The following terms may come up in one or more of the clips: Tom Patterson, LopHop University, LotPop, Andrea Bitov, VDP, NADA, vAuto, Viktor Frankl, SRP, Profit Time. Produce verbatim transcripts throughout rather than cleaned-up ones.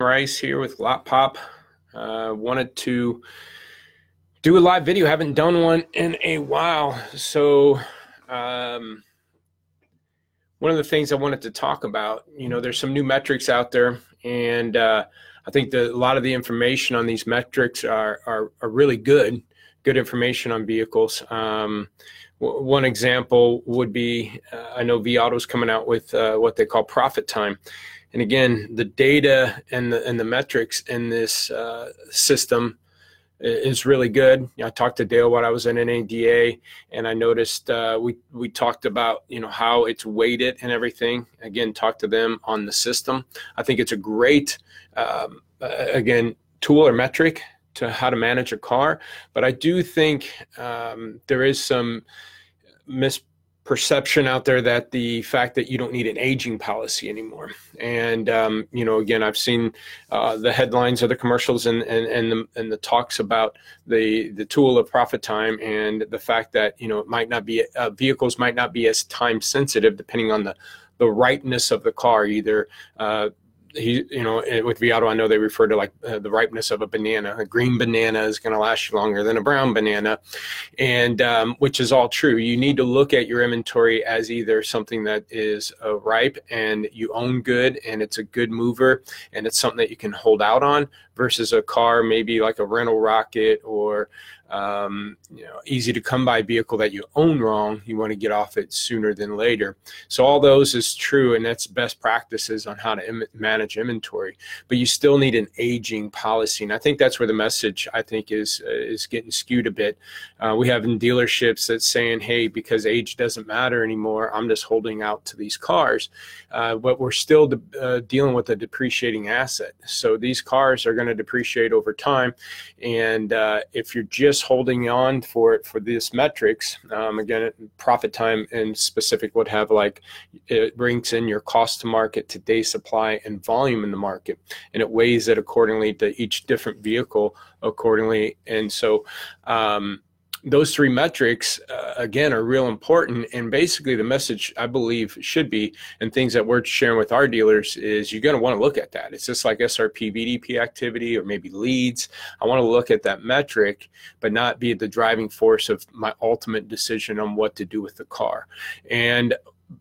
Rice here with LotPop. Uh, wanted to do a live video. Haven't done one in a while. So um, one of the things I wanted to talk about, you know, there's some new metrics out there, and uh, I think that a lot of the information on these metrics are are, are really good, good information on vehicles. Um, w- one example would be, uh, I know vAuto's coming out with uh, what they call Profit Time. And again, the data and the and the metrics in this uh, system is really good. You know, I talked to Dale while I was in N A D A, and I noticed uh, we we talked about you know how it's weighted and everything. Again, talked to them on the system. I think it's a great um, uh, again tool or metric to how to manage a car. But I do think um, there is some misperception out there that the fact that you don't need an aging policy anymore. And, um, you know, again, I've seen uh, the headlines of the commercials and, and, and, the, and the talks about the, the tool of Profit Time, and the fact that, you know, it might not be, uh, vehicles might not be as time sensitive depending on the, the ripeness of the car. Either, uh, he, you know, with vAuto, I know they refer to like uh, the ripeness of a banana. A green banana is going to last you longer than a brown banana, and um, which is all true. You need to look at your inventory as either something that is uh, ripe and you own good and it's a good mover and it's something that you can hold out on, versus a car maybe like a rental rocket or um, you know, easy to come by vehicle that you own wrong. You want to get off it sooner than later. So all those is true, and that's best practices on how to Im- manage inventory. But you still need an aging policy, and I think that's where the message I think is uh, is getting skewed a bit. Uh, we have in dealerships that's saying, hey, because age doesn't matter anymore, I'm just holding out to these cars. Uh, but we're still de- uh, dealing with a depreciating asset. So these cars are going to depreciate over time, and uh, if you're just holding on for it for this metrics, um, again, Profit Time in specific would have like, it brings in your cost to market, today supply, and volume in the market, and it weighs it accordingly to each different vehicle accordingly. And so um, those three metrics uh, again are real important, and basically the message I believe should be, and things that we're sharing with our dealers, is you're going to want to look at that. It's just like S R P, V D P activity, or maybe leads. I want to look at that metric, but not be the driving force of my ultimate decision on what to do with the car. And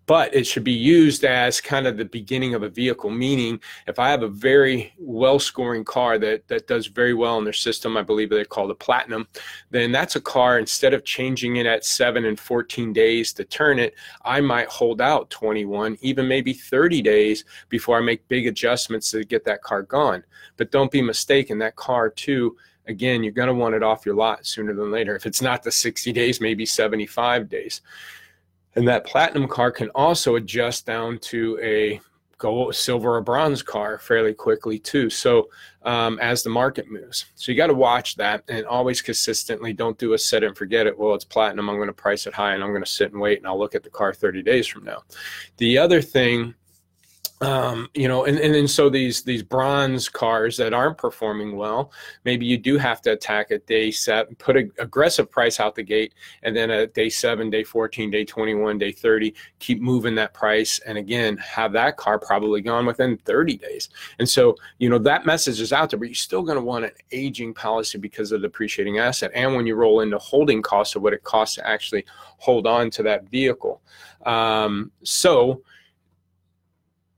but it should be used as kind of the beginning of a vehicle, meaning if I have a very well-scoring car that, that does very well in their system, I believe they call it platinum, then that's a car, instead of changing it at seven and fourteen days to turn it, I might hold out twenty-one, even maybe thirty days before I make big adjustments to get that car gone. But don't be mistaken, that car too, again, you're going to want it off your lot sooner than later. If it's not the sixty days, maybe seventy-five days. And that platinum car can also adjust down to a gold, silver, or bronze car fairly quickly too. So um, as the market moves. So you got to watch that, and always consistently, don't do a set and forget it. Well, it's platinum, I'm going to price it high, and I'm going to sit and wait, and I'll look at the car thirty days from now. The other thing, um, you know, and, and and so these these bronze cars that aren't performing well, maybe you do have to attack at day set, put an aggressive price out the gate, and then at day seven, day fourteen, day twenty-one, day thirty, keep moving that price, and again, have that car probably gone within thirty days. And so, you know, that message is out there, but you're still going to want an aging policy because of the depreciating asset, and when you roll into holding costs of what it costs to actually hold on to that vehicle. Um, so,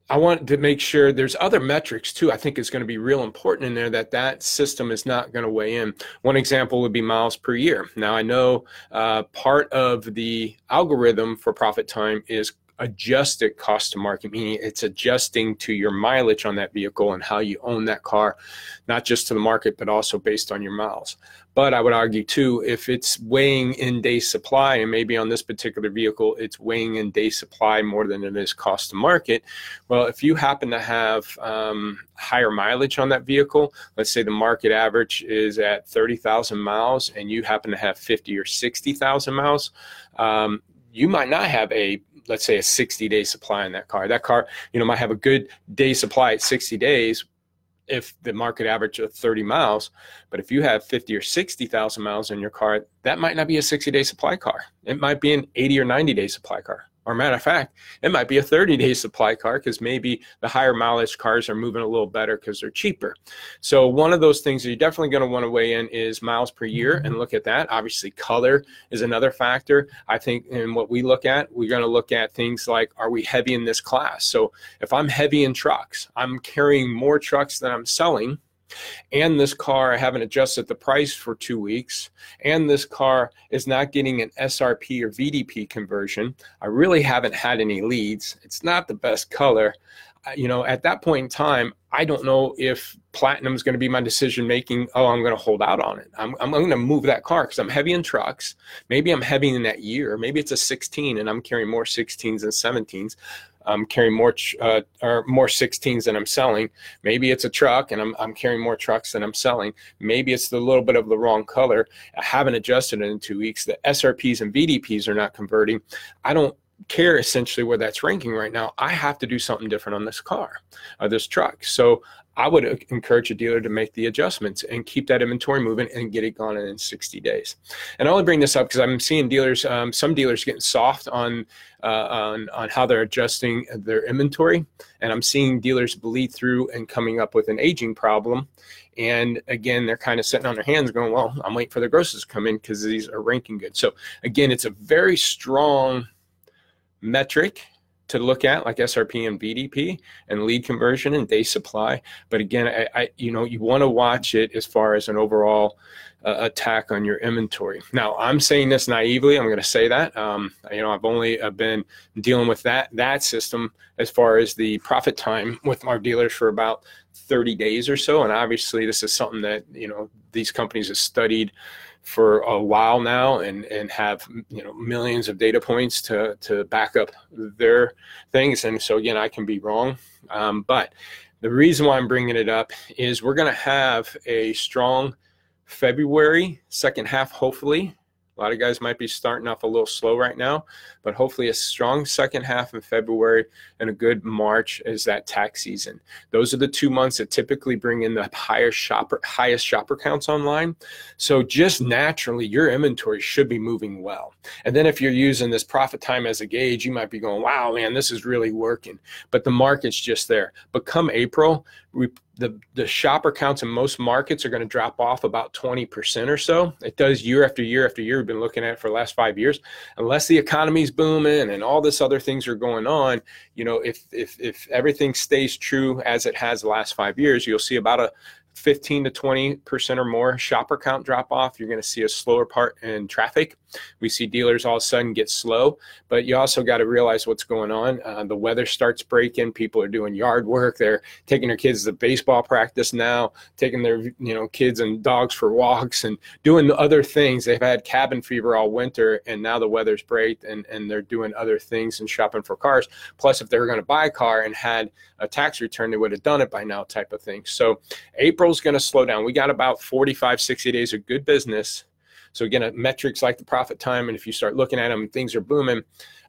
I want to make sure there's other metrics too. I think it's going to be real important in there that that system is not going to weigh in. One example would be miles per year. Now I know uh, part of the algorithm for Profit Time is adjusted cost to market, meaning it's adjusting to your mileage on that vehicle and how you own that car, not just to the market, but also based on your miles. But I would argue too, if it's weighing in day supply, and maybe on this particular vehicle, it's weighing in day supply more than it is cost to market. Well, if you happen to have um, higher mileage on that vehicle, let's say the market average is at thirty thousand miles and you happen to have fifty or sixty thousand miles, um, you might not have a, let's say a sixty day supply in that car. That car, you know, might have a good day supply at sixty days if the market average of thirty miles, but if you have fifty or sixty thousand miles in your car, that might not be a sixty day supply car. It might be an eighty or ninety day supply car. Or matter of fact, it might be a thirty-day supply car because maybe the higher mileage cars are moving a little better because they're cheaper. So one of those things that you're definitely going to want to weigh in is miles per year and look at that. Obviously, color is another factor. I think in what we look at, we're going to look at things like, are we heavy in this class? So if I'm heavy in trucks, I'm carrying more trucks than I'm selling, and this car I haven't adjusted the price for two weeks, and this car is not getting an S R P or V D P conversion, I really haven't had any leads, it's not the best color, you know, at that point in time, I don't know if platinum is going to be my decision making. Oh, I'm going to hold out on it. I'm, I'm going to move that car because I'm heavy in trucks. Maybe I'm heavy in that year. Maybe it's a sixteen and I'm carrying more sixteens than seventeens. I'm carrying more uh, or more sixteens than I'm selling. Maybe it's a truck and I'm, I'm carrying more trucks than I'm selling. Maybe it's a little bit of the wrong color. I haven't adjusted it in two weeks. The S R Ps and V D Ps are not converting. I don't care essentially where that's ranking right now. I have to do something different on this car or this truck. So I would encourage a dealer to make the adjustments and keep that inventory moving and get it gone in sixty days. And I only bring this up because I'm seeing dealers, um, some dealers getting soft on, uh, on on how they're adjusting their inventory. And I'm seeing dealers bleed through and coming up with an aging problem. And again, they're kind of sitting on their hands going, well, I'm waiting for the grosses to come in because these are ranking good. So again, it's a very strong metric to look at, like S R P and V D P and lead conversion and day supply. But again, I, I you know, you want to watch it as far as an overall uh, attack on your inventory. Now, I'm saying this naively. I'm going to say that, um, you know, I've only I've been dealing with that that system as far as the profit time with our dealers for about thirty days or so. And obviously, this is something that, you know, these companies have studied for a while now and and have, you know, millions of data points to to back up their things. And so again, I can be wrong, um, but the reason why I'm bringing it up is we're going to have a strong February second half. Hopefully, a lot of guys might be starting off a little slow right now, but hopefully a strong second half in February and a good March is that tax season. Those are the two months that typically bring in the higher shopper, highest shopper counts online. So just naturally, your inventory should be moving well. And then if you're using this profit time as a gauge, you might be going, wow, man, this is really working. But the market's just there. But come April, we The, the shopper counts in most markets are going to drop off about twenty percent or so. It does year after year after year. We've been looking at it for the last five years. Unless the economy's booming and all this other things are going on, you know, if if if everything stays true as it has the last five years, you'll see about a fifteen to twenty percent or more shopper count drop off. You're going to see a slower part in traffic. We see dealers all of a sudden get slow, but you also got to realize what's going on. Uh, the weather starts breaking. People are doing yard work. They're taking their kids to baseball practice now, taking their you know kids and dogs for walks and doing other things. They've had cabin fever all winter, and now the weather's break, and, and they're doing other things and shopping for cars. Plus, if they were going to buy a car and had a tax return, they would have done it by now type of thing. So April's going to slow down. We got about forty-five, sixty days of good business. So again, metrics like the profit time, and if you start looking at them, things are booming.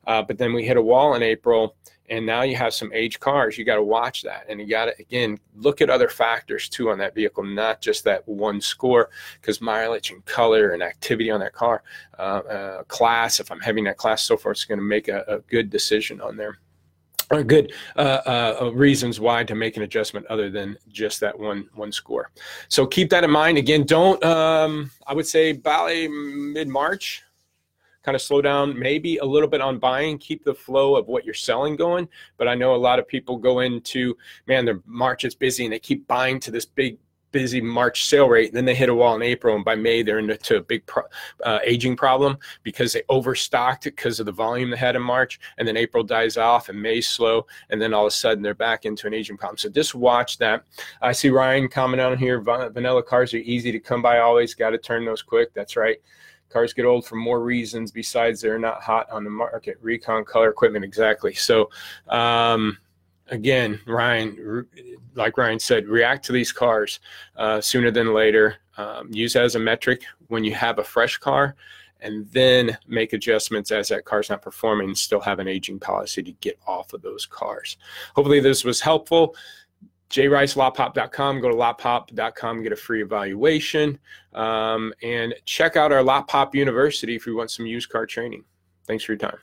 Uh, but then we hit a wall in April, and now you have some aged cars. You got to watch that. And you got to, again, look at other factors too on that vehicle, not just that one score, because mileage and color and activity on that car, uh, uh, class, if I'm having that class so far, it's going to make a, a good decision on there. Are good uh, uh, reasons why to make an adjustment other than just that one one score. So keep that in mind. Again, don't, um, I would say by mid-March, kind of slow down, maybe a little bit on buying, keep the flow of what you're selling going. But I know a lot of people go into, man, their March is busy and they keep buying to this big, busy March sale rate, and then they hit a wall in April, and by May they're into a big pro, uh, aging problem because they overstocked it because of the volume they had in March, and then April dies off and May's slow, and then all of a sudden they're back into an aging problem. So just watch that. I see Ryan commenting on here, vanilla cars are easy to come by always, got to turn those quick. That's right. Cars get old for more reasons besides they're not hot on the market. Recon, color, equipment, exactly. So, um, again, Ryan, like Ryan said, react to these cars uh, sooner than later. Um, use that as a metric when you have a fresh car, and then make adjustments as that car's not performing and still have an aging policy to get off of those cars. Hopefully this was helpful. J Rice Lop Hop dot com, go to Lop Hop dot com, get a free evaluation, um, and check out our LopHop University if you want some used car training. Thanks for your time.